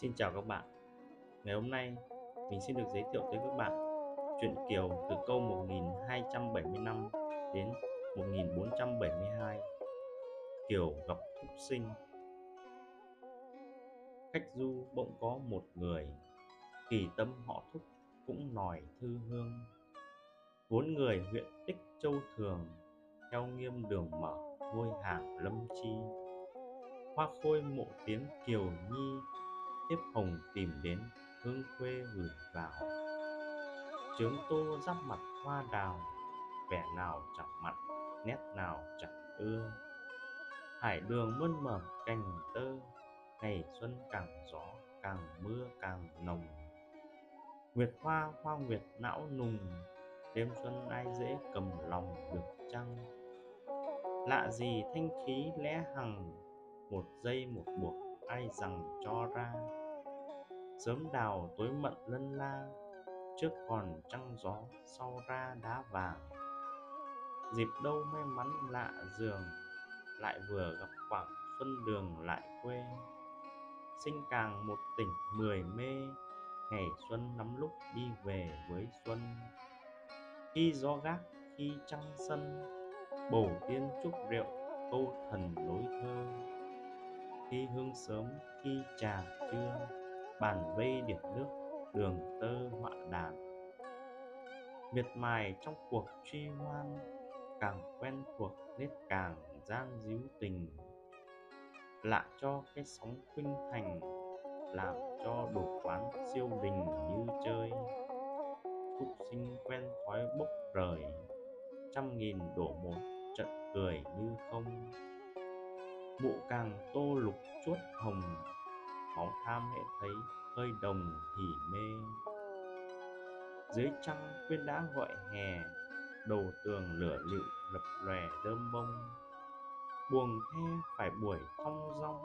Xin chào các bạn. Ngày hôm nay mình xin được giới thiệu tới các bạn Truyện Kiều từ câu 1275 đến 1472. Kiều gặp Thúc Sinh. Khách du bỗng có một người, kỳ tâm họ Thúc cũng nòi thư hương. Vốn người huyện Tích Châu Thường, theo Nghiêm đường mở ngôi hàng Lâm Chi. Hoa khôi mộ tiếng Kiều Nhi, thiếp hồng tìm đến hương quê gửi vào. Trướng Tô giáp mặt hoa đào, vẻ nào chẳng mặn, nét nào chẳng ưa. Hải đường mơn mởn cành tơ, ngày xuân càng gió càng mưa càng nồng. Nguyệt hoa hoa nguyệt não nùng, đêm xuân ai dễ cầm lòng được chăng? Lạ gì thanh khí lẽ hằng, một giây một buộc ai rằng cho ra. Sớm đào tối mận lân la, trước còn trăng gió sau ra đá vàng. Dịp đâu may mắn lạ giường, lại vừa gặp khoảng xuân đường lại quê. Sinh càng một tỉnh 10 mê, ngày xuân lắm lúc đi về với xuân. Khi gió gác khi trăng sân, bầu tiên chúc rượu câu thần lối thơ. Khi hương sớm khi trà trưa, bàn vây điểm nước đường tơ họa đàn. Miệt mài trong cuộc truy hoan, càng quen thuộc nết càng gian díu tình. Lạ cho cái sóng khuynh thành, làm cho đồ quán siêu đình như chơi. Thúc sinh quen thói bốc rời, trăm nghìn đổ một trận cười như không. Mụ càng tô lục chuốt hồng, máu tham hễ thấy hơi đồng thì mê. Dưới trăng quyên đã gọi hè, đầu tường lửa lựu lập lòe đơm bông. Buồng the phải buổi thong dong,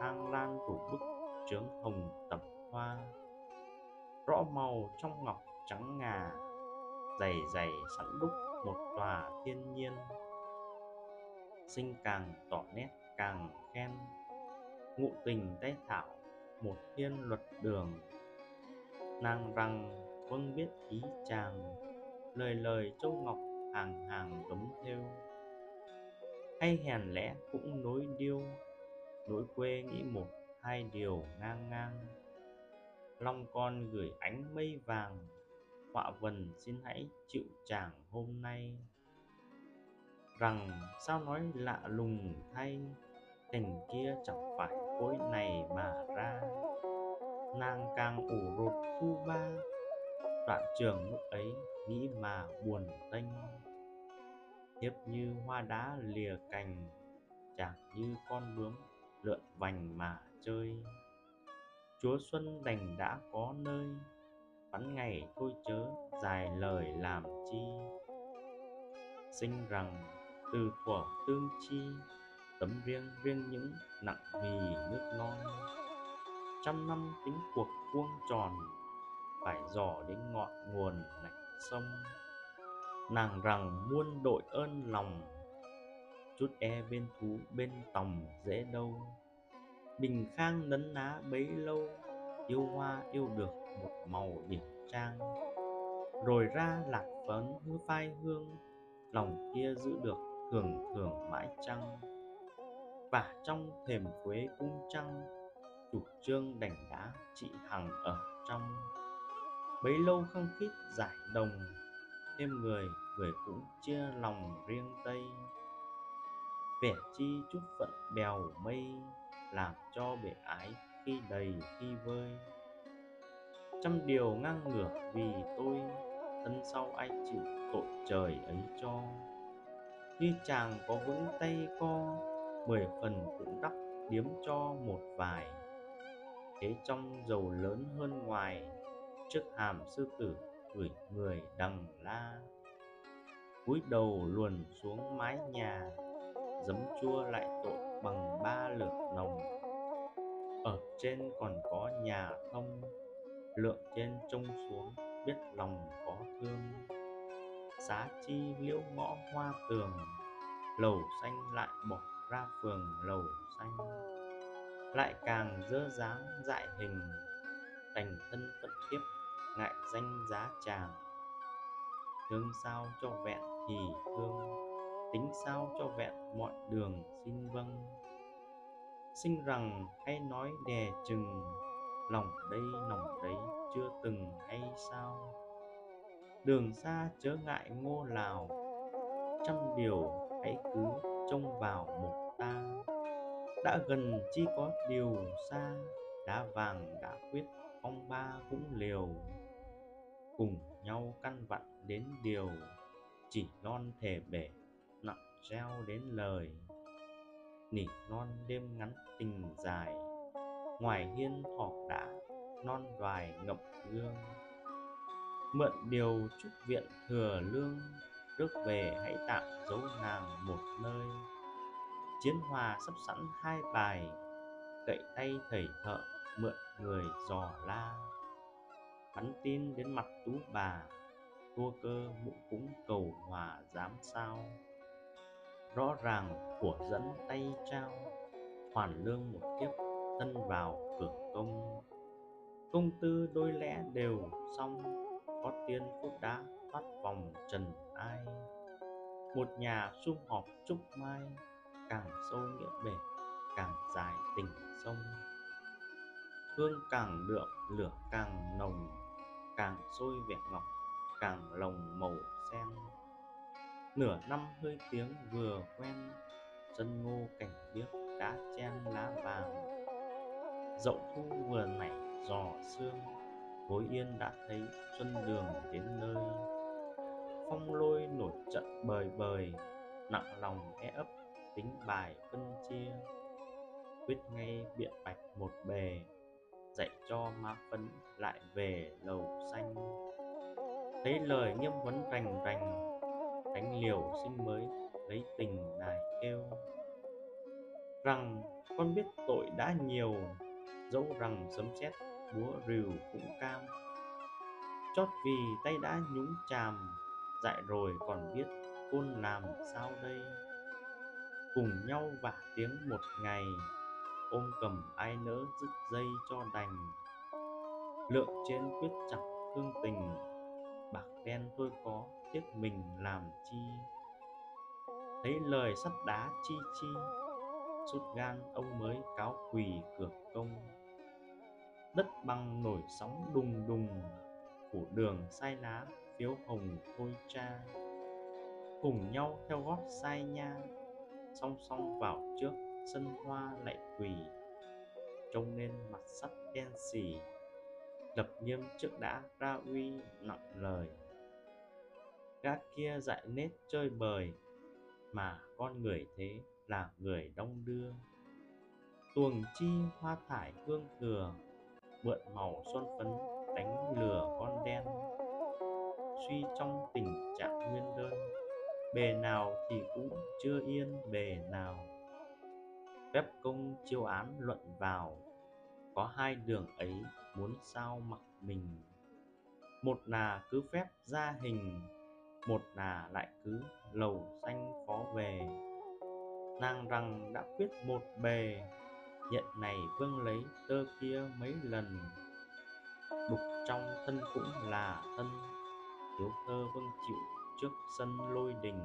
thang lan tủ bức trướng hồng tập hoa. Rõ màu trong ngọc trắng ngà, dày dày sẵn đúc một tòa thiên nhiên. Sinh càng tỏ nét càng khen, ngụ tình tay thảo một thiên luật đường. Nàng rằng quân biết ý chàng, lời lời châu ngọc hàng hàng tấm thêu. Hay hèn lẽ cũng nối điêu, nỗi quê nghĩ một hai điều ngang ngang. Long con gửi ánh mây vàng, họa vần xin hãy chịu chàng hôm nay. Rằng sao nói lạ lùng thay, tình kia chẳng phải cối này mà ra. Nàng càng ủ rột thu ba, đoạn trường lúc ấy nghĩ mà buồn tênh. Hiếp như hoa đá lìa cành, chạc như con bướm lượn vành mà chơi. Chúa xuân đành đã có nơi, bắn ngày thôi chớ dài lời làm chi. Sinh rằng từ thuở tương chi, tấm riêng riêng những nặng vì nước non. Trăm năm tính cuộc vuông tròn, phải dò đến ngọn nguồn nạch sông. Nàng rằng muôn đội ơn lòng, chút e bên thú bên tòng dễ đâu. Bình khang nấn ná bấy lâu, yêu hoa yêu được một màu điểm trang. Rồi ra lạc phấn hư phai hương, lòng kia giữ được thường thường mãi trăng. Và trong thềm quế cung trăng, chủ trương đành đá chị hằng ở trong. Bấy lâu khăng khít giải đồng, thêm người người cũng chia lòng riêng tây. Vẻ chi chút phận bèo mây, làm cho bể ái khi đầy khi vơi. Trăm điều ngang ngửa vì tôi, thân sau ai chịu tội trời ấy cho. Như chàng có vững tay co, 10 phần cũng đắp điếm cho một vài. Thế trong giàu lớn hơn ngoài, trước hàm sư tử gửi người đằng la. Cúi đầu luồn xuống mái nhà, giấm chua lại tội bằng 3 lượt nồng. Ở trên còn có nhà không, lượng trên trông xuống biết lòng có thương. Xá chi liễu ngõ hoa tường, lầu xanh lại bỏ ra phường lầu xanh. lại càng dơ dáng dại hình, thành thân phận thiếp ngại danh giá tràng. Thương sao cho vẹn thì thương, tính sao cho vẹn mọi đường xin vâng. Sinh rằng hay nói đè chừng, lòng đây lòng đấy chưa từng hay sao. Đường xa chớ ngại ngô lào, trăm điều hãy cứ trông vào một ta. Đã gần chi có điều xa, đá vàng đã quyết phong ba cũng liều. Cùng nhau căn vặn đến điều, chỉ non thể bể nặng treo đến lời. Nỉ non đêm ngắn tình dài, ngoài hiên thỏ đã non đoài ngậm gương. Mượn điều chúc viện thừa lương, rước về hãy tạm giấu nàng một nơi. Chiến hòa sắp sẵn hai bài, cậy tay thầy thợ mượn người dò la. Bắn tin đến mặt tú bà, thua cơ mụ cũng cầu hòa dám sao. Rõ ràng của dẫn tay trao, hoàn lương một kiếp thân vào cửa công. Công tư đôi lẽ đều xong, có tiên phúc đã thoát vòng trần ai. Một nhà sum họp chúc mai, càng sâu nghĩa bể, càng dài tình sông. Hương càng đượm, lửa càng nồng, càng sôi vẻ ngọc, càng lồng màu sen. Nửa năm hơi tiếng vừa quen, sân ngô cảnh biếc đã chen lá vàng. Dậu thu vừa nảy giò sương, gối yên đã thấy xuân đường đến nơi. Phong lôi nổi trận bời bời, nặng lòng e ấp tính bài phân chia. Quyết ngay biện bạch một bề, dạy cho má phấn lại về lầu xanh. Thấy lời nghiêm vấn rành rành, đánh liều sinh mới lấy tình nài kêu. Rằng con biết tội đã nhiều, dẫu rằng sấm sét búa rìu cũng cam. Chót vì tay đã nhúng chàm, dại rồi còn biết khôn làm sao đây. Cùng nhau vả tiếng một ngày, ôm cầm ai nỡ dứt dây cho đành. Lượng trên quyết chẳng thương tình, bạc đen tôi có tiếc mình làm chi. Thấy lời sắt đá chi chi, sút gan ông mới cáo quỳ cửa công. Đất bằng nổi sóng đùng đùng, phủ đường sai lá phiếu hồng thôi cha. Cùng nhau theo gót sai nha, song song vào trước sân hoa lại quỳ. Trông nên mặt sắt đen xì, lập nghiêm trước đã ra uy nặng lời. Gã kia dại nết chơi bời, mà con người thế là người đông đưa. Tuồng chi hoa thải hương thừa, mượn màu son phấn đánh lừa con đen. Suy trong tình trạng nguyên đơn, bề nào thì cũng chưa yên bề nào. Phép công chiêu án luận vào, có hai đường ấy muốn sao mặc mình. Một là cứ phép ra hình, một là lại cứ lầu xanh phó về. Nàng rằng đã quyết một bề, nhận này vương lấy tơ kia mấy lần. Đục trong thân cũng là thân, thiếu thơ vương chịu trước sân lôi đình.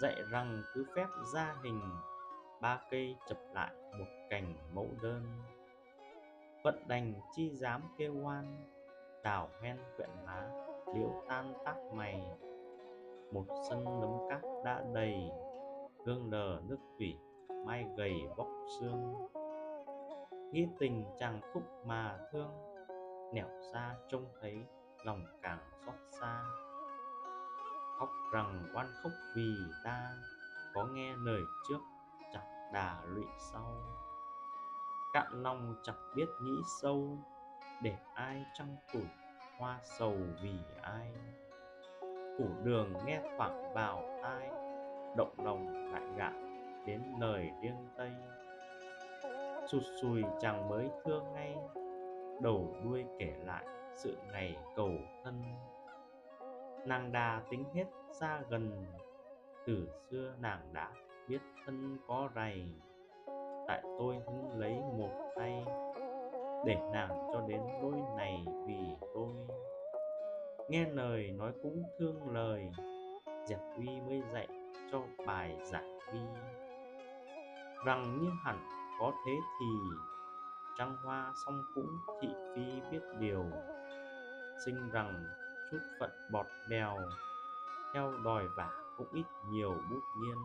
Dạy rằng cứ phép ra hình, ba cây chập lại một cành mẫu đơn. Vận đành chi dám kêu oan, đảo hoen quyện má liễu tan tắc mày. Một sân nấm cát đã đầy, gương lờ nước thủy mai gầy bóc xương. Nghĩ tình chàng thúc mà thương, nẻo xa trông thấy lòng càng xót xa. Khóc rằng oan khóc vì ta, có nghe lời trước chẳng đà lụy sau. Cạn lòng chẳng biết nghĩ sâu, để ai trong tuổi hoa sầu vì ai. Phủ đường nghe khoảng vào tai, động lòng lại gạn đến lời điên tây. Sụt sùi chàng mới thương ngay, đầu đuôi kể lại sự ngày cầu thân. Nàng đà tính hết xa gần, từ xưa nàng đã biết thân có rày. Tại tôi hứng lấy một tay để nàng cho đến nỗi này vì tôi. Nghe lời nói cũng thương lời, Dẹp Uy mới dạy cho bài giải bi. Rằng như hẳn có thế thì trăng hoa song cũng thị phi biết điều. Sinh rằng chút phận bọt bèo, theo đòi vả cũng ít nhiều bút nghiên.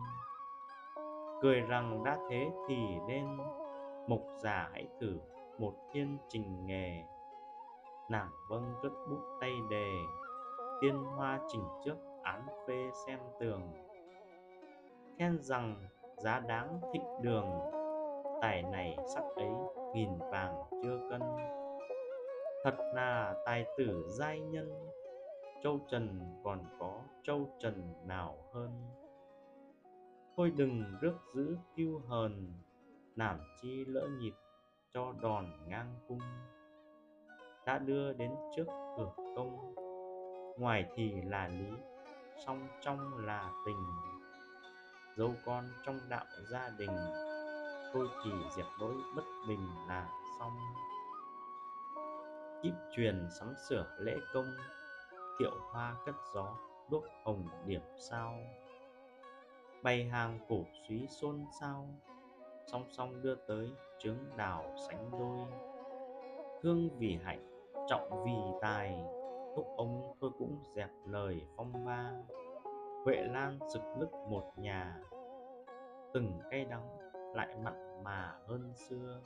Cười rằng đã thế thì nên, mục giả hãy thử một thiên trình nghề. Nàng vâng cất bút tay đề, tiên hoa trình trước án phê xem tường. Khen rằng giá đáng thịnh đường, tài này sắc ấy 1000 vàng chưa cân. Thật là tài tử giai nhân, Châu Trần còn có Châu Trần nào hơn. Thôi đừng rước giữ kiêu hờn, làm chi lỡ nhịp cho đòn ngang cung. Đã đưa đến trước cửa công, ngoài thì là lý, song trong là tình. Dâu con trong đạo gia đình, tôi chỉ dẹp nỗi bất bình là xong. Kíp truyền sắm sửa lễ công, kiệu hoa cất gió đuốc hồng điểm sao. Bày hàng cổ suý xôn xao, song song đưa tới trướng đào sánh đôi. Thương vì hạnh, trọng vì tài, thúc ông tôi cũng dẹp lời phong ba. Huệ lan sực nức một nhà, từng cay đắng lại mặn mà hơn xưa.